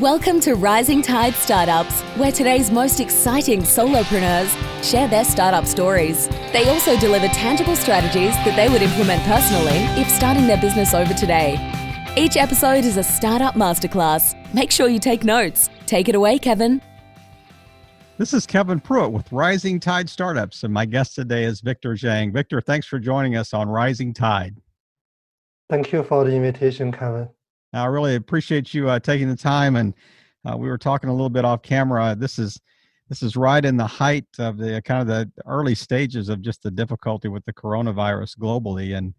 Welcome to Rising Tide Startups, where today's most exciting solopreneurs share their startup stories. They also deliver tangible strategies that they would implement personally if starting their business over today. Each episode is a startup masterclass. Make sure you take notes. Take it away, Kevin. This is Kevin Pruitt with Rising Tide Startups, and my guest today is Victor Zhang. Victor, thanks for joining us on Rising Tide. Thank you for the invitation, Kevin. I really appreciate you taking the time, and we were talking a little bit off camera. This is right in the height of the kind of the early stages of just the difficulty with the coronavirus globally. And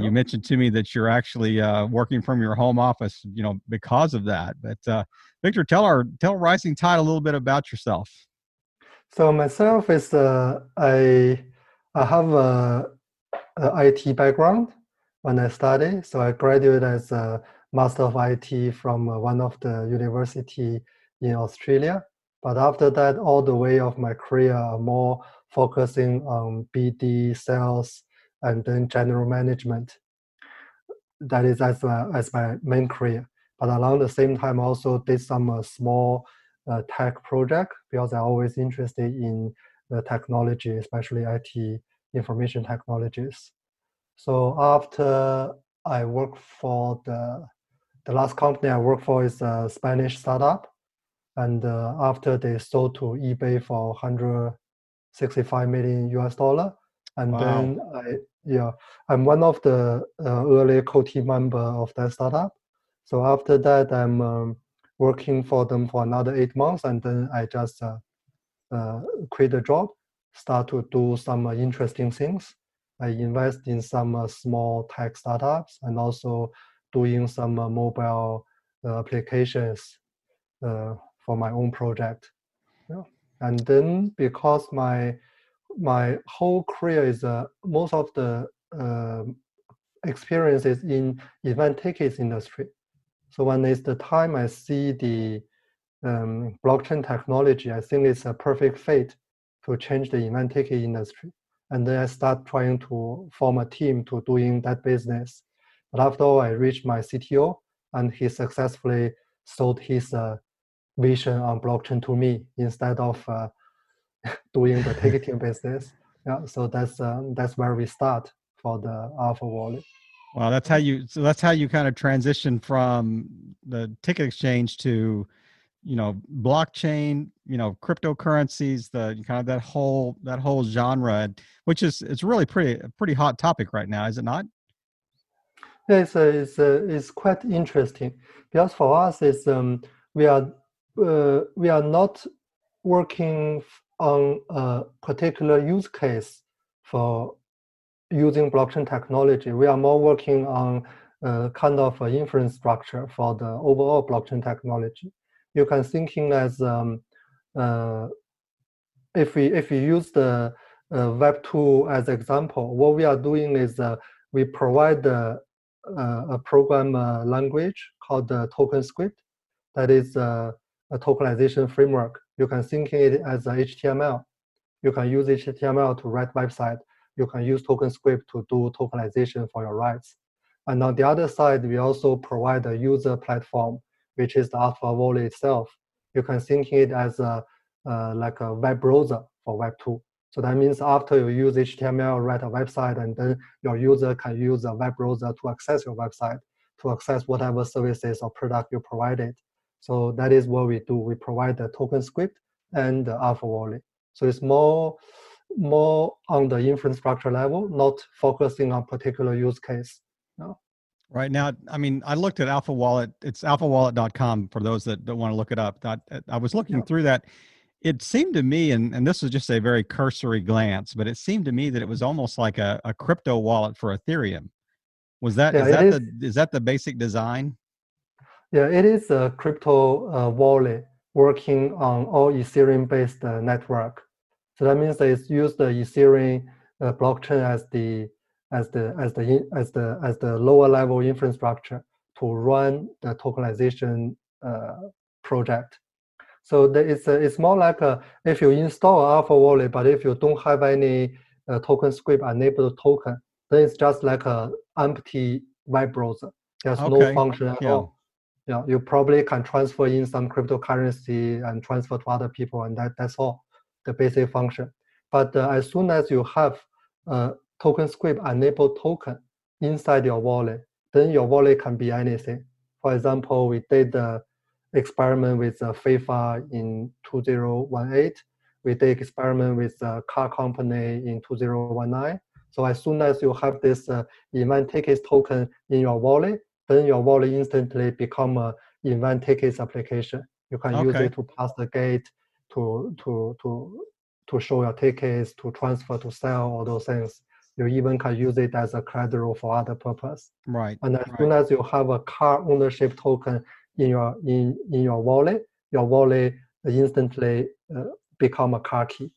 you mentioned to me that you're actually working from your home office, because of that. But Victor, tell Rising Tide a little bit about yourself. So myself is I have a IT background when I study. So I graduated as a Master of IT from one of the university in Australia. But after that, all the way of my career are more focusing on BD, sales, and then general management. That is as my main career. But along the same time, I also did some small tech project, because I'm always interested in the technology, especially IT, information technologies. So after I worked for the last company I worked for is a Spanish startup, and after they sold to eBay for $165 million, and then I'm one of the early co-team member of that startup. So after that, I'm working for them for another 8 months, and then I just quit the job, start to do some interesting things. I invest in some small tech startups and also doing some mobile applications for my own project. Yeah. And then because my whole career is most of the experiences in event tickets industry. So when it's the time I see the blockchain technology, I think it's a perfect fit to change the event ticket industry. And then I start trying to form a team to doing that business. But after all, I reached my CTO, and he successfully sold his vision on blockchain to me instead of doing the ticketing business. Yeah, so that's where we start for the Alpha Wallet. Wow, that's how you kind of transition from the ticket exchange to blockchain, cryptocurrencies, the kind of that whole genre, which is, it's really pretty hot topic right now, is it not? Yeah, it's quite interesting, because for us, it's we are not working on a particular use case for using blockchain technology. We are more working on a kind of an infrastructure for the overall blockchain technology. You can thinking as if we use the Web2 as example, what we are doing is we provide a program language called the TokenScript, that is a tokenization framework. You can think it as a HTML. You can use HTML to write website. You can use TokenScript to do tokenization for your rights. And on the other side, we also provide a user platform, which is the Alpha Wallet itself. You can think it as like a web browser for Web2. So that means after you use HTML, write a website, and then your user can use a web browser to access your website, to access whatever services or product you provided. So that is what we do. We provide the TokenScript and the Alpha Wallet. So it's more on the infrastructure level, not focusing on particular use case. No. Right now, I mean, I looked at Alpha Wallet. It's alphawallet.com for those that want to look it up. I was looking through that. It seemed to me, and this was just a very cursory glance, but it seemed to me that it was almost like a crypto wallet for Ethereum. Was that, is that the basic design? Yeah, it is a crypto wallet working on all Ethereum-based network. So that means that it's used the Ethereum blockchain as the lower level infrastructure to run the tokenization project. So it's more like if you install Alpha Wallet, but if you don't have any TokenScript enabled token, then it's just like an empty web browser. There's no function at all. you know, you probably can transfer in some cryptocurrency and transfer to other people, and that's all, the basic function. But as soon as you have TokenScript enabled token inside your wallet, then your wallet can be anything. For example, we did the experiment with FIFA in 2018. We did experiment with a car company in 2019. So as soon as you have this event tickets token in your wallet, then your wallet instantly become an event tickets application. You can use it to pass the gate, to show your tickets, to transfer, to sell, all those things. You even can use it as a collateral for other purpose. Right. And as soon as you have a car ownership token in your wallet instantly become a car key.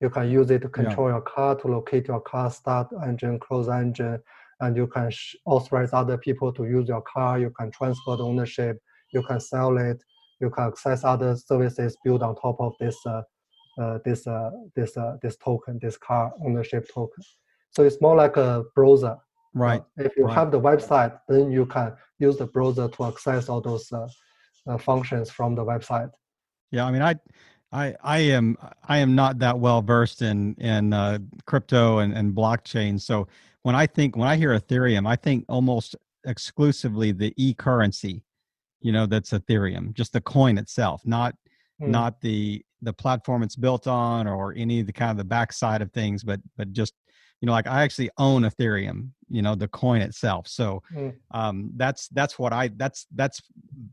You can use it to control your car, to locate your car, start engine, close engine, and you can authorize other people to use your car. You can transfer the ownership. You can sell it. You can access other services built on top of this this token, this car ownership token. So it's more like a browser. Right. If you have the website, then you can use the browser to access all those functions from the website. Yeah, I mean, I am not that well versed in crypto and blockchain. So when I hear Ethereum, I think almost exclusively the e-currency, you know, that's Ethereum, just the coin itself, not the platform it's built on or any of the kind of the backside of things, but just, you know, like I actually own Ethereum, you know, the coin itself. So that's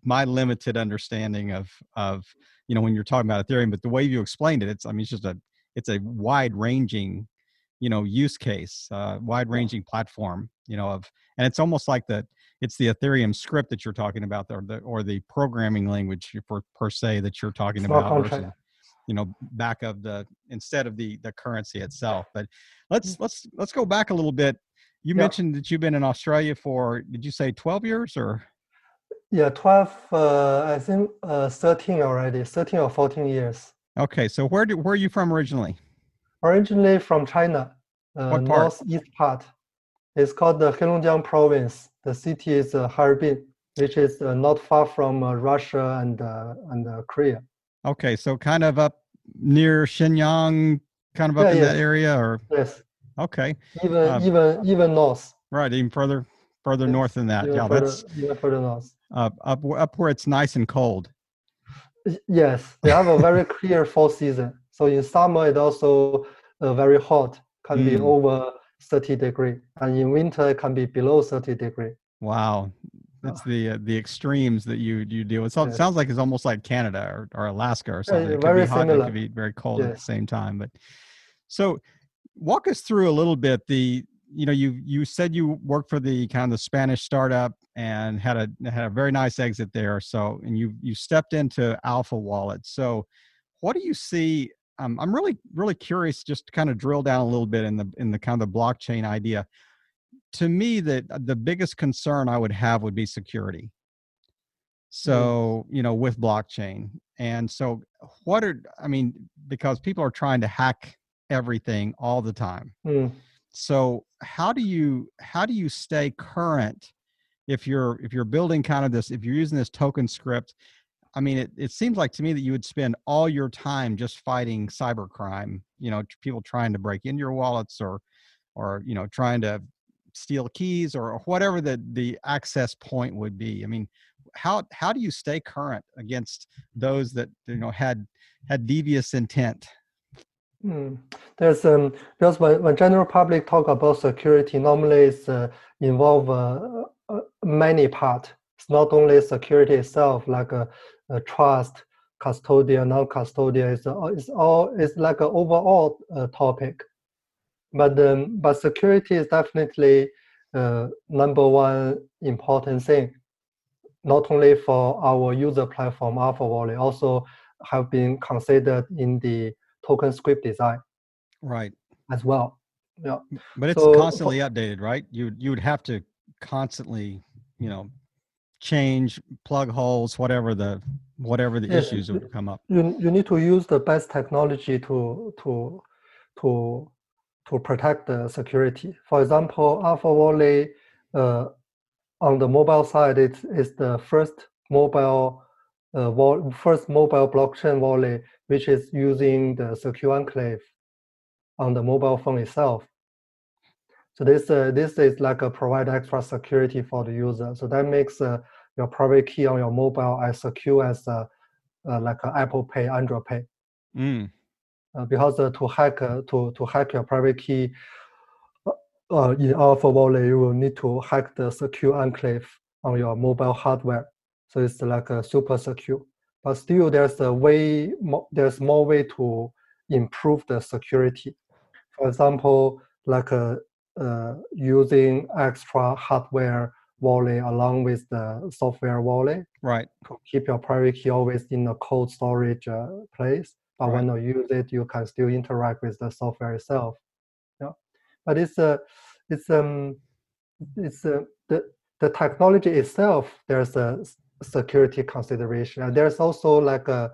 my limited understanding of, you know, when you're talking about Ethereum, but the way you explained it, it's a wide ranging, you know, use case, wide ranging platform, you know, and it's almost like it's the Ethereum script that you're talking about or the programming language per se that you're talking about. Versus, you know, back of instead of the currency itself. But let's go back a little bit. You mentioned that you've been in Australia for, did you say 12 years or? Yeah, 12, I think 13 already, 13 or 14 years. Okay, so where are you from originally? Originally from China, what part? Northeast part. It's called the Heilongjiang Province. The city is Harbin, which is not far from Russia and Korea. Okay, so kind of up near Shenyang, kind of up in that area, or? Yes. Okay. Even north. Right, even further north than that. Yeah, that's even further north. Up where it's nice and cold. Yes, they have a very clear fall season. So in summer, it also very hot, can be over 30 degrees, and in winter it can be below 30 degrees. Wow, that's the extremes that you deal with. So it sounds like it's almost like Canada or Alaska or something. It could be hot, it could be very cold at the same time. But so walk us through a little bit you said you worked for the kind of the Spanish startup and had a very nice exit there. So, and you stepped into Alpha Wallet. So what do you see? I'm really, really curious just to kind of drill down a little bit in the kind of the blockchain idea. To me, the biggest concern I would have would be security. So, you know, with blockchain. And so because people are trying to hack everything all the time. Mm. So how do you stay current if you're building kind of this, if you're using this token script? I mean, it seems like to me that you would spend all your time just fighting cybercrime, you know, people trying to break into your wallets or, you know, trying to steal keys or whatever the access point would be. I mean, how do you stay current against those that, you know, had devious intent? There's just when general public talk about security, normally it's involve many parts. It's not only security itself, like a trust, custodian, non-custodian. It's like an overall topic. But security is definitely number one important thing. Not only for our user platform Alpha Wallet, also have been considered in the TokenScript design, right? As well, yeah. But it's constantly updated, right? You would have to constantly, you know, change, plug holes, whatever the issues that would come up. You need to use the best technology to protect the security. For example, Alpha Wallet on the mobile side, it is the first mobile first mobile blockchain wallet, which is using the secure enclave on the mobile phone itself. So this is like a provide extra security for the user. So that makes your private key on your mobile as secure as like Apple Pay, Android Pay. Mm. Because to hack your private key in Alpha Wallet, you will need to hack the secure enclave on your mobile hardware. So it's like a super secure. But still, there's more way to improve the security. For example, like using extra hardware wallet along with the software wallet, right? To keep your private key always in a cold storage place. But right. When you use it, you can still interact with the software itself. Yeah, but the technology itself. There's a security consideration, and there's also like a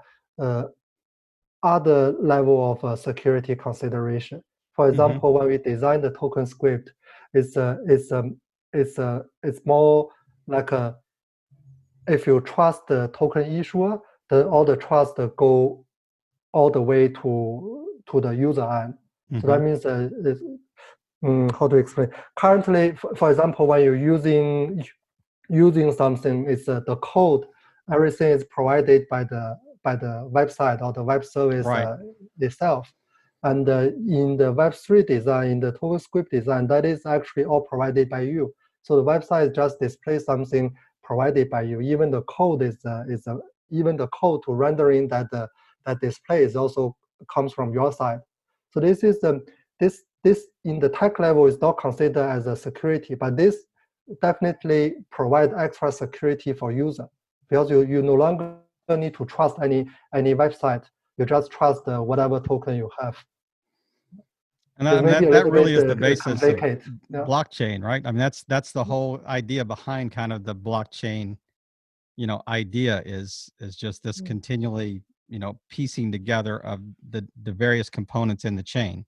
other level of security consideration. For example, mm-hmm. when we design the TokenScript, it's more like if you trust the token issuer, then all the trust go all the way to the user end. Mm-hmm. So that means how to explain? Currently, for example, when you're using something, it's the code. Everything is provided by the website or the web service right. Itself. And in the Web3 design, in the TokenScript design, that is actually all provided by you. So the website just displays something provided by you. Even the code even the code to rendering that display is also comes from your side. So this is this in the tech level is not considered as a security, but this definitely provides extra security for user, because you no longer need to trust any website. You just trust whatever token you have. And that really is the basis of blockchain, right? I mean, that's the whole idea behind kind of the blockchain, idea is just this continually, piecing together of the various components in the chain,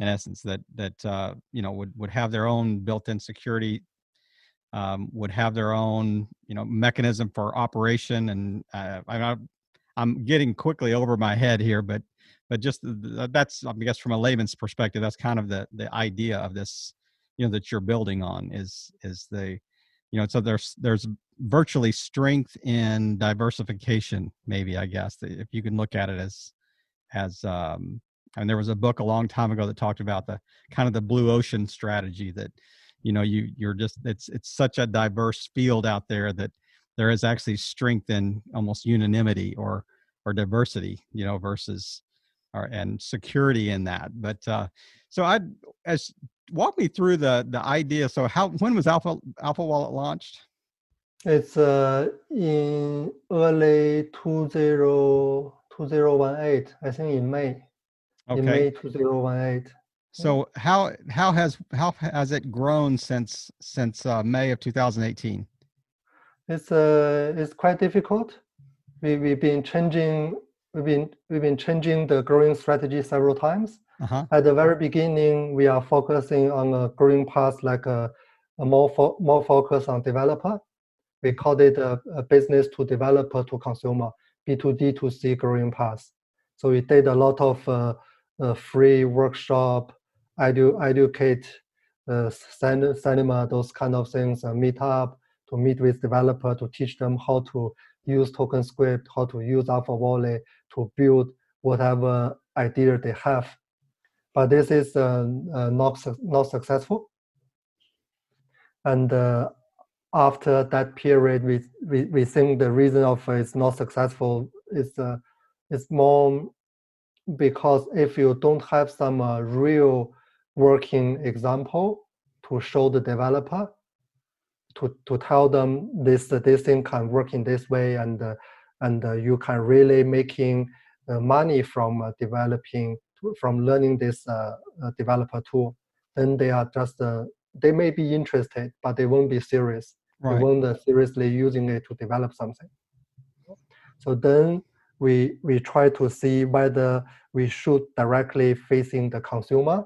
in essence, that would have their own built-in security, would have their own, mechanism for operation. And I'm getting quickly over my head here, but just that's, I guess, from a layman's perspective, that's kind of the idea of this, that you're building on is the, so there's virtually strength in diversification, maybe, I guess, if you can look at it as I mean, there was a book a long time ago that talked about the kind of the blue ocean strategy that, you're just, it's such a diverse field out there that there is actually strength in almost unanimity or diversity, versus and security in that. But so walk me through the idea. So when was Alpha Wallet launched? It's in early 2018, I think in May. Okay. In May 2018. So how has it grown since May of 2018? It's quite difficult. We've been changing the growing strategy several times. Uh-huh. At the very beginning, we are focusing on a growing path, like more focus on developer. We called it a business to developer to consumer, B2D2C growing path. So we did a lot of free workshop, educate, cinema, those kind of things, meet up. To meet with developer to teach them how to use TokenScript, how to use Alpha Wallet to build whatever idea they have. But this is not successful. And after that period, we think the reason of it's not successful is it's more because if you don't have some real working example to show the developer, to tell them this thing can work in this way and you can really making money from learning this developer tool, then they are just they may be interested, but they won't be serious. Right. They won't seriously using it to develop something. So then we try to see whether we should directly facing the consumer,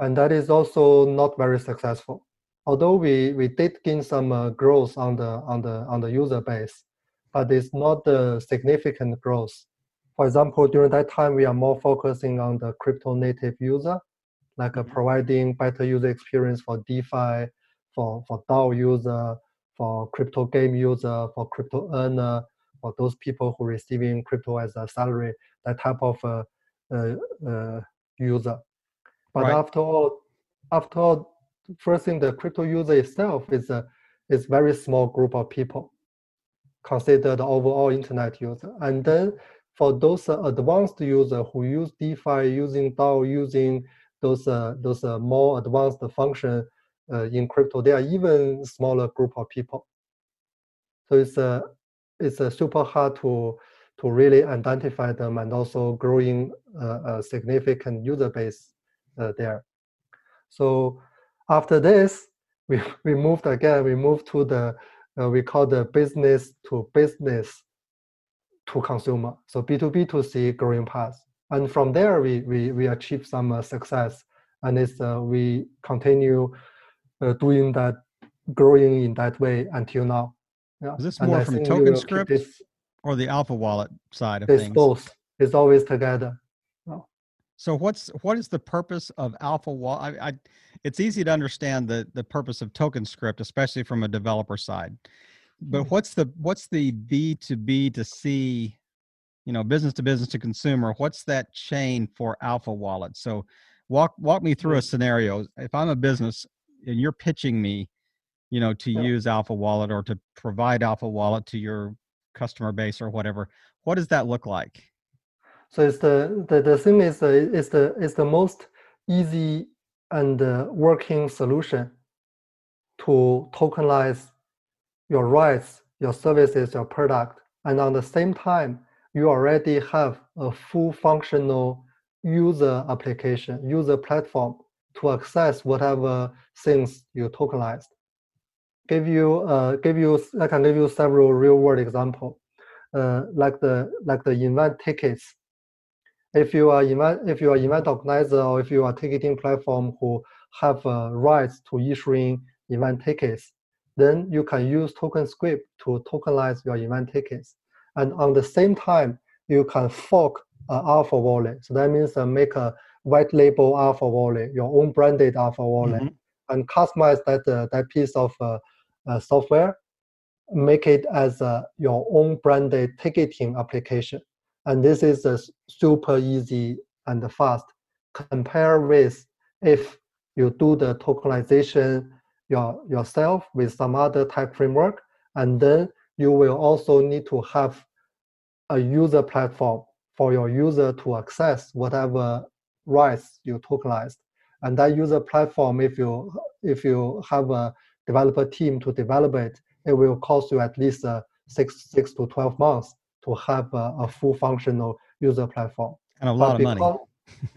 and that is also not very successful. although we did gain some growth on the user base, but it's not the significant growth. For example, during that time, we are more focusing on the crypto native user, like providing better user experience for DeFi, for DAO user, for crypto game user, for crypto earner, for those people who are receiving crypto as a salary, that type of user. But right. after all, first thing, the crypto user itself is very small group of people, considered the overall internet user. And then for those advanced user who use DeFi, using DAO, using those more advanced function in crypto, they are even smaller group of people. So it's super hard to really identify them and also growing a significant user base there. So after this, we moved to the, we call the business to consumer. So B2B to C growing path. And from there, we achieved some success. And it's, we continue doing that, growing in that way until now. Yeah. Is this more from TokenScript or the Alpha Wallet side of things? It's both. It's always together. So what is the purpose of Alpha Wallet? It's easy to understand the purpose of TokenScript, especially from a developer side. But what's the B2B to C, business to consumer? What's that chain for Alpha Wallet? So walk me through a scenario. If I'm a business and you're pitching me, to use Alpha Wallet or to provide Alpha Wallet to your customer base or whatever, what does that look like? So it's the thing is it's the most easy and working solution to tokenize your rights, your services, your product, and at the same time you already have a full functional user application, user platform to access whatever things you tokenized. I can give you several real world example, like the event tickets. If you are event organizer or if you are ticketing platform who have rights to issuing event tickets, then you can use TokenScript to tokenize your event tickets. And on the same time, you can fork an Alpha Wallet. So that means make a white label Alpha Wallet, your own branded Alpha Wallet, and customize that piece of software, make it as your own branded ticketing application. And this is super easy and fast. Compare with if you do the tokenization yourself with some other type framework, and then you will also need to have a user platform for your user to access whatever rights you tokenized. And that user platform, if you have a developer team to develop it, it will cost you at least 6 to 12 months to have a full functional user platform. And a lot of money.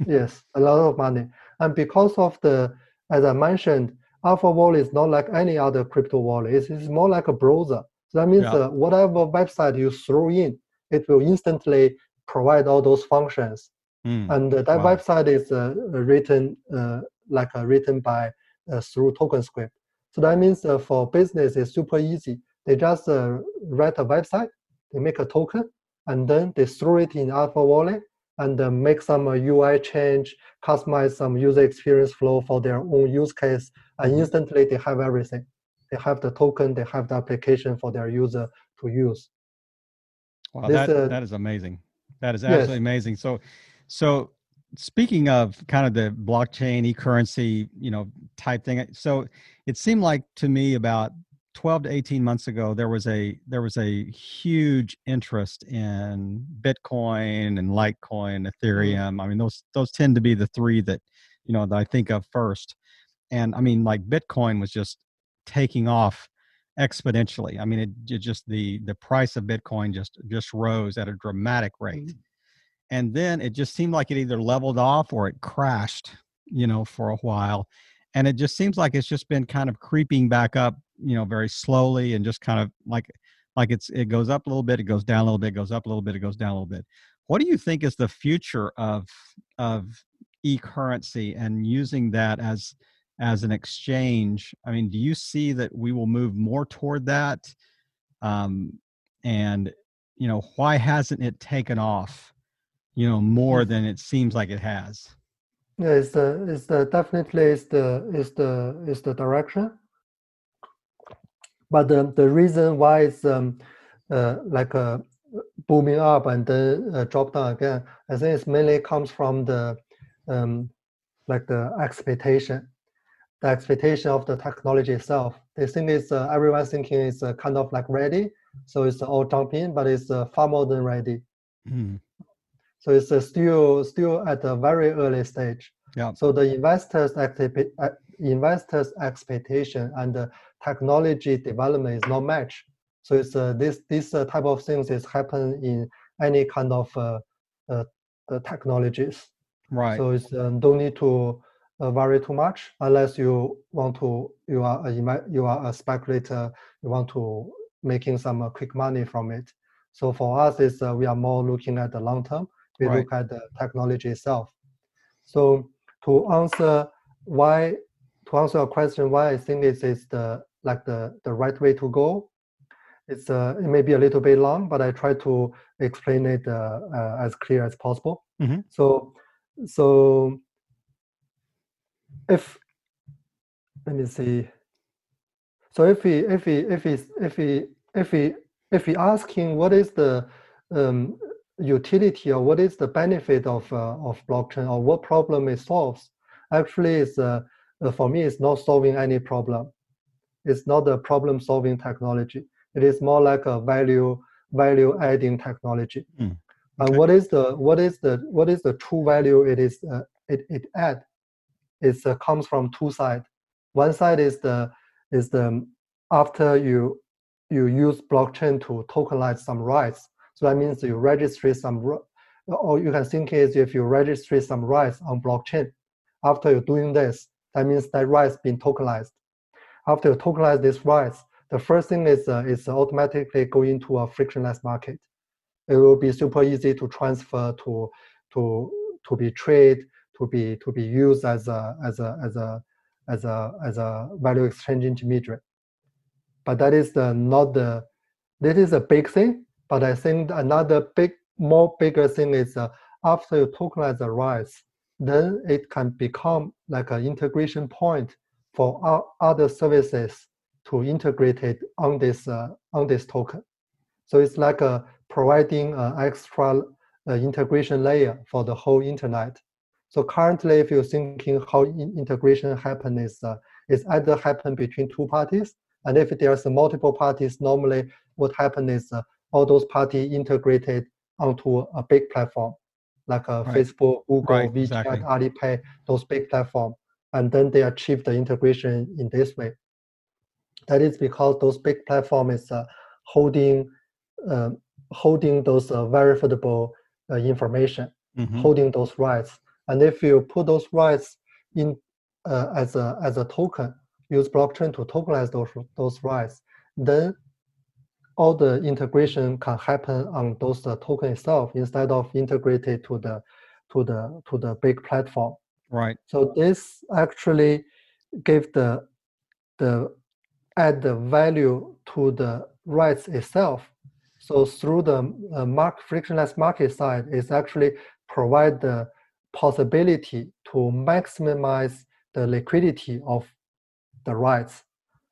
Yes, a lot of money. And because of as I mentioned, Alpha Wallet is not like any other crypto wallet. It's more like a browser. So that means whatever website you throw in, it will instantly provide all those functions. And that website is written by through TokenScript. So that means for business, it's super easy. They just write a website, they make a token, and then they throw it in Alpha Wallet and make some UI change, customize some user experience flow for their own use case, and instantly they have everything. They have the token, they have the application for their user to use. Wow, that is amazing. That is absolutely amazing. So speaking of kind of the blockchain e-currency, type thing. So it seemed like to me about 12 to 18 months ago, there was a huge interest in Bitcoin and Litecoin, Ethereum. I mean, those tend to be the three that, that I think of first. And I mean, like Bitcoin was just taking off exponentially. I mean, it just, the price of Bitcoin just rose at a dramatic rate. And then it just seemed like it either leveled off or it crashed, for a while. And it just seems like it's just been kind of creeping back up, very slowly, and just kind of like it goes up a little bit, it goes down a little bit, goes up a little bit, it goes down a little bit. What do you think is the future of e-currency and using that as as an exchange. I mean, do you see that we will move more toward that? And, you know, why hasn't it taken off, you know, more than it seems like it has? Yeah, it's definitely the direction. But the reason why it's booming up and then drop down again, I think it mainly comes from the expectation. The expectation of the technology itself. They think it's everyone's thinking it's kind of like ready, so it's all jump in, but it's far more than ready. Mm. So it's still at a very early stage. Yeah. So the investors' expectation and the technology development is not matched. So it's this type of things is happen in any kind of technologies. Right. So it's don't need to vary too much unless you are a speculator. You want to making some quick money from it. So for us, it's we are more looking at the long term. We right. look at the technology itself. So to answer your question, why I think this is the right way to go. It's it may be a little bit long, but I try to explain it as clear as possible. Mm-hmm. So if we asking what is the utility or what is the benefit of blockchain or what problem it solves, actually is for me it's not solving any problem. It's not a problem solving technology. It is more like a value adding technology. Mm. Okay. And what is the true value it is it add? It comes from two sides. One side is the after you use blockchain to tokenize some rights. So that means you register some, or you can think is if you register some rights on blockchain. After you're doing this, that means that rights been tokenized. After you tokenize these rights, the first thing is it's automatically go into a frictionless market. It will be super easy to transfer to be traded, to be used as a value exchange intermediary. But that is this is a big thing. But I think another bigger thing is after you tokenize the rights, then it can become like an integration point for other services to integrate it on this token. So it's like providing an extra integration layer for the whole internet. So currently, if you're thinking how integration happens, it's either happen between two parties, and if there's multiple parties, normally what happens is all those parties integrated onto a big platform, like right. Facebook, Google, right, WeChat, exactly. Alipay, those big platforms, and then they achieve the integration in this way. That is because those big platforms is holding those verifiable information, mm-hmm. holding those rights. And if you put those rights in as a token, use blockchain to tokenize those rights, then all the integration can happen on those token itself instead of integrated to the big platform. Right. So this actually gave the add the value to the rights itself. So through the frictionless market side, it's actually provide the possibility to maximize the liquidity of the rights.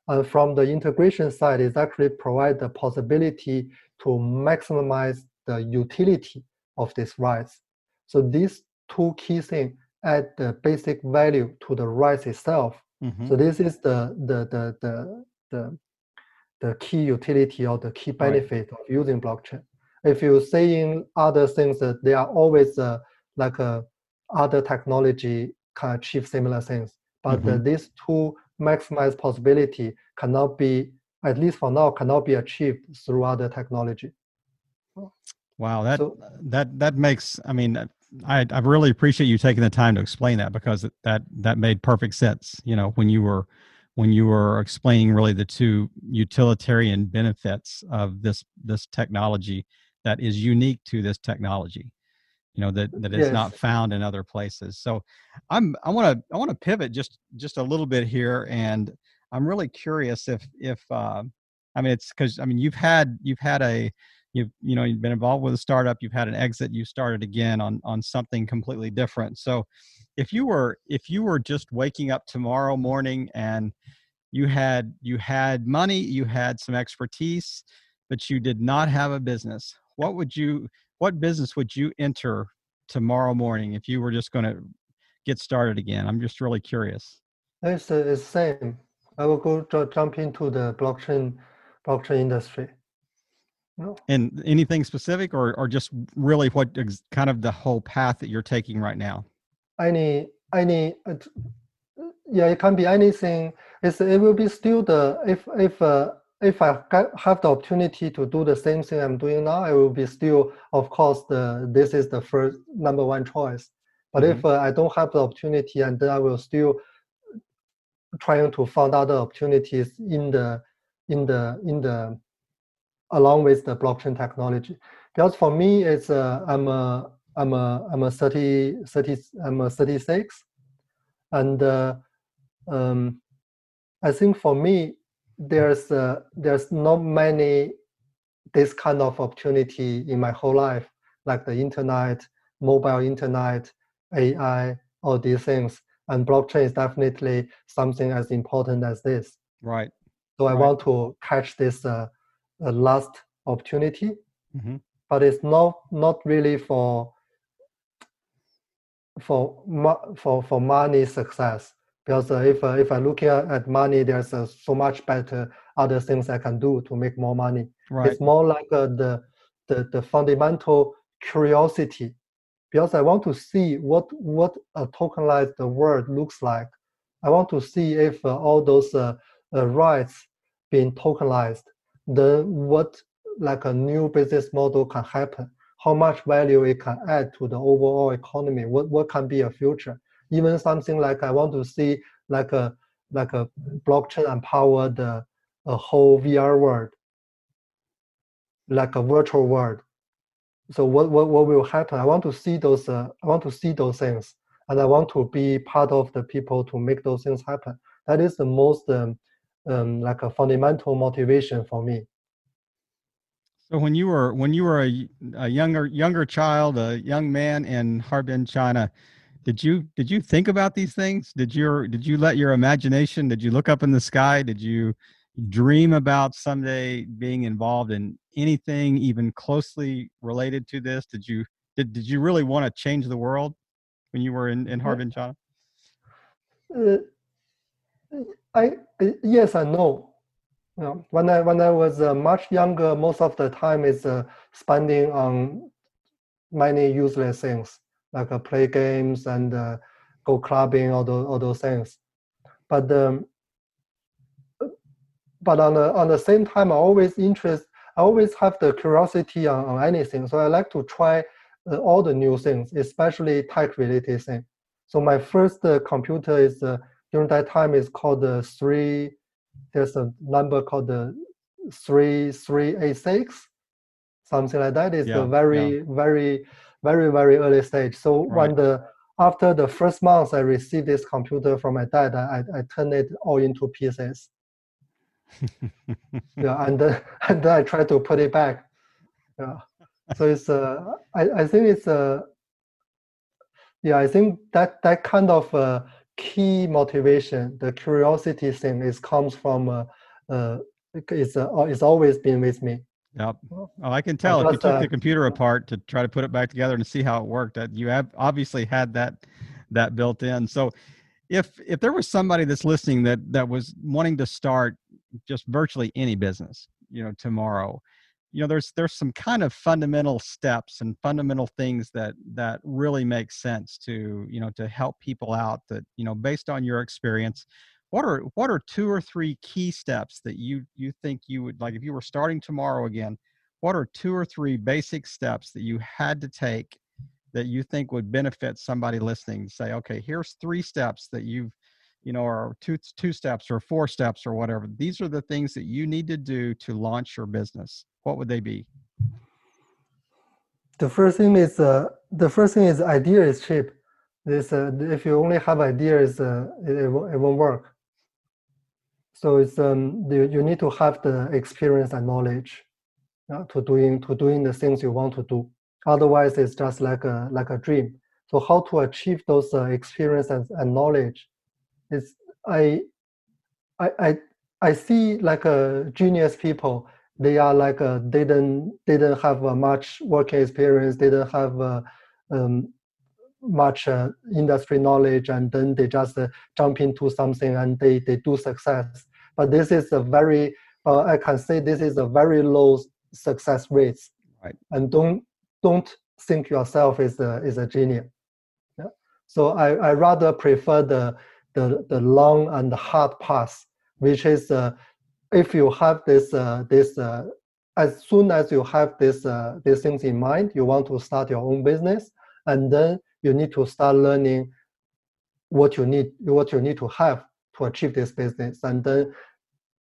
And from the integration side, it's actually provide the possibility to maximize the utility of these rights. So these two key things add the basic value to the rights itself. Mm-hmm. So this is the key utility or the key benefit right. of using blockchain. If you're saying other things, that there are always other technology can achieve similar things, but mm-hmm. These two maximize possibility cannot be, at least for now, cannot be achieved through other technology. Wow, that makes. I mean, I really appreciate you taking the time to explain that, because that made perfect sense. You know, when you were explaining really the two utilitarian benefits of this technology that is unique to this technology. you know, that is not found in other places. So I want to pivot just a little bit here, and I'm really curious if I mean, it's because, I mean, you've been involved with a startup, you've had an exit, you started again on something completely different. So if you were just waking up tomorrow morning and you had money, you had some expertise, but you did not have a business, what business would you enter tomorrow morning if you were just going to get started again? I'm just really curious. It's the same. I will go jump into the blockchain industry. No. And anything specific, or just really what kind of the whole path that you're taking right now? It can be anything. It will be still if I have the opportunity to do the same thing I'm doing now, I will be still, of course, this is the first number one choice. But if I don't have the opportunity, and then I will still trying to find other opportunities in the along with the blockchain technology. Because for me, it's I'm 36, and I think for me there's not many this kind of opportunity in my whole life, like the internet, mobile internet, AI, all these things, and blockchain is definitely something as important as this. Right. So I want to catch this last opportunity, but it's not really for money success, because if I look at money, there's so much better other things I can do to make more money. Right. It's more like the fundamental curiosity, because I want to see what a tokenized world looks like. I want to see if all those rights being tokenized. Then what like a new business model can happen, how much value it can add to the overall economy, what can be a future. Even something like I want to see like a blockchain empower a whole VR world, like a virtual world. So what will happen? I want to see those things, and I want to be part of the people to make those things happen. That is the most like a fundamental motivation for me. So when you were a younger child, a young man in Harbin, China, did you think about these things? Did you let your imagination? Did you look up in the sky? Did you dream about someday being involved in anything even closely related to this? Did you really want to change the world when you were in Harbin, China? Yes and no. You know, when I was much younger, most of the time is spending on many useless things, like play games and go clubbing, all those things. But on the same time, I always have the curiosity on anything. So I like to try all the new things, especially tech-related things. So my first computer is. During that time, it's called the 3. There's a number called the 3386, something like that. It's very, very early stage. So after the first month, I received this computer from my dad. I turned it all into pieces. and then I tried to put it back. Yeah. So it's I think it's I think that kind of key motivation, the curiosity thing, comes from it's always been with me. Yep. Oh, I can tell if you took the computer apart to try to put it back together and see how it worked, that you have obviously had that built in. So if there was somebody that's listening that was wanting to start just virtually any business, you know, tomorrow, you know, there's some kind of fundamental steps and fundamental things that really make sense to, you know, to help people out that, you know, based on your experience, what are 2 or 3 key steps that you think you would like, if you were starting tomorrow again, what are 2 or 3 basic steps that you had to take that you think would benefit somebody listening to say, okay, here's 3 steps that you've, you know, or two steps or 4 steps or whatever. These are the things that you need to do to launch your business. What would they be? The first thing is idea is cheap. This if you only have ideas, it won't work. So it's you need to have the experience and knowledge to doing the things you want to do. Otherwise, it's just like a dream. So how to achieve those experience and knowledge? It's I see like a genius people. They are like didn't have much working experience. They didn't have much industry knowledge, and then they just jump into something and they do success. But this is a very I can say this is a very low success rate. Right. And don't think yourself is a genius. Yeah. So I rather prefer the long and the hard path, which is if you have this as soon as you have these things in mind, you want to start your own business, and then you need to start learning what you need to have to achieve this business, and then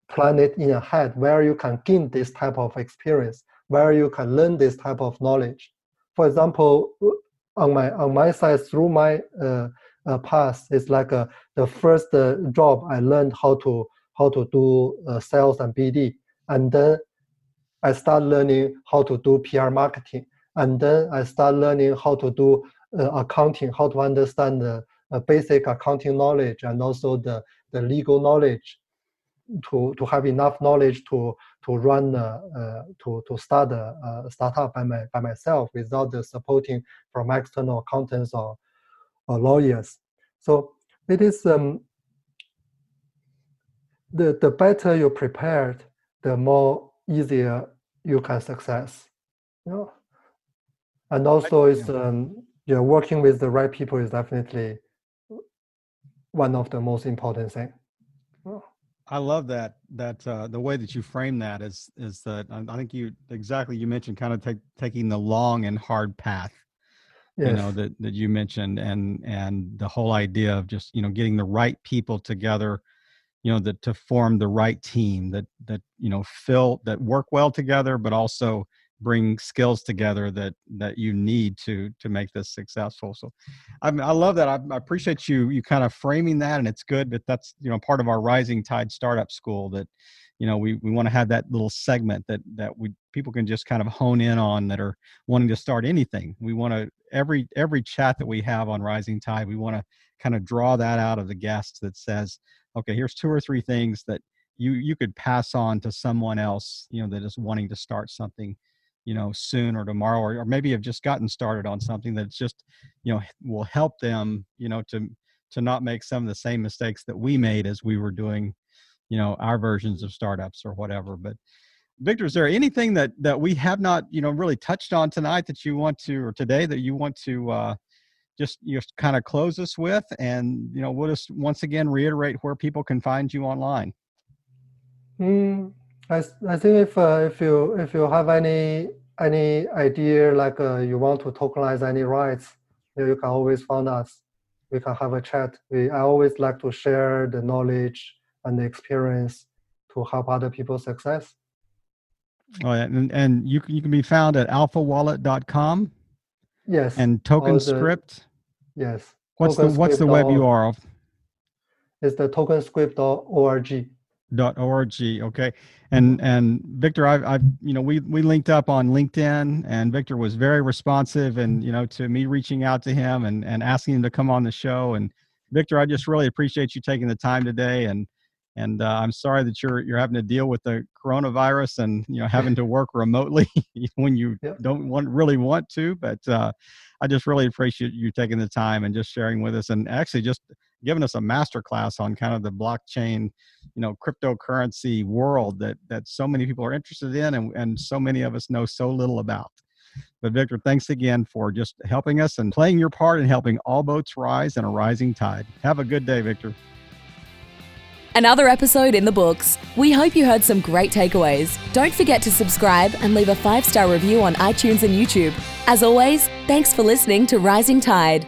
plan it in ahead where you can gain this type of experience, where you can learn this type of knowledge. For example, on my side, through my past, it's like the first job I learned how to do sales and BD, and then I start learning how to do PR marketing, and then I start learning how to do accounting, how to understand the basic accounting knowledge and also the legal knowledge to have enough knowledge to run to start a startup by myself without the supporting from external accountants or lawyers. So it is the better you're prepared, the more easier you can success. Yeah. And also it's working with the right people is definitely one of the most important thing. Yeah. I love that the way that you frame that is that I think you mentioned kind of taking the long and hard path. Yes. You know, that you mentioned, and the whole idea of just, you know, getting the right people together, you know, to form the right team that you know, that work well together, but also bring skills together that you need to make this successful. So I love that. I appreciate you kind of framing that, and it's good, but that's, you know, part of our Rising Tide Startup School that, you know, we want to have that little segment that people can just kind of hone in on that are wanting to start anything. We want to, every chat that we have on Rising Tide, we want to kind of draw that out of the guests that says, okay, here's two or three things that you could pass on to someone else, you know, that is wanting to start something, you know, soon or tomorrow, or maybe have just gotten started on something that's just, you know, will help them, you know, to not make some of the same mistakes that we made as we were doing, you know, our versions of startups or whatever. But Victor, is there anything that we have not, you know, really touched on tonight that you want to, or today that you want to just kind of close us with? And, you know, we'll just once again reiterate where people can find you online. I think if you have any idea, like you want to tokenize any rights, you can always find us. We can have a chat. I always like to share the knowledge and the experience to help other people's success. Oh, yeah. And you can be found at alphawallet.com. Yes. And TokenScript. Yes. What's the web URL? It's the tokenscript.org. .org. Okay. And Victor, I've you know, we linked up on LinkedIn, and Victor was very responsive, and, you know, to me reaching out to him and asking him to come on the show. And Victor, I just really appreciate you taking the time today, and I'm sorry that you're having to deal with the coronavirus and, you know, having to work remotely when you don't really want to, but I just really appreciate you taking the time and just sharing with us, and actually just giving us a masterclass on kind of the blockchain, you know, cryptocurrency world that so many people are interested in, and so many of us know so little about. But Victor, thanks again for just helping us and playing your part in helping all boats rise in a rising tide. Have a good day, Victor. Another episode in the books. We hope you heard some great takeaways. Don't forget to subscribe and leave a 5-star review on iTunes and YouTube. As always, thanks for listening to Rising Tide.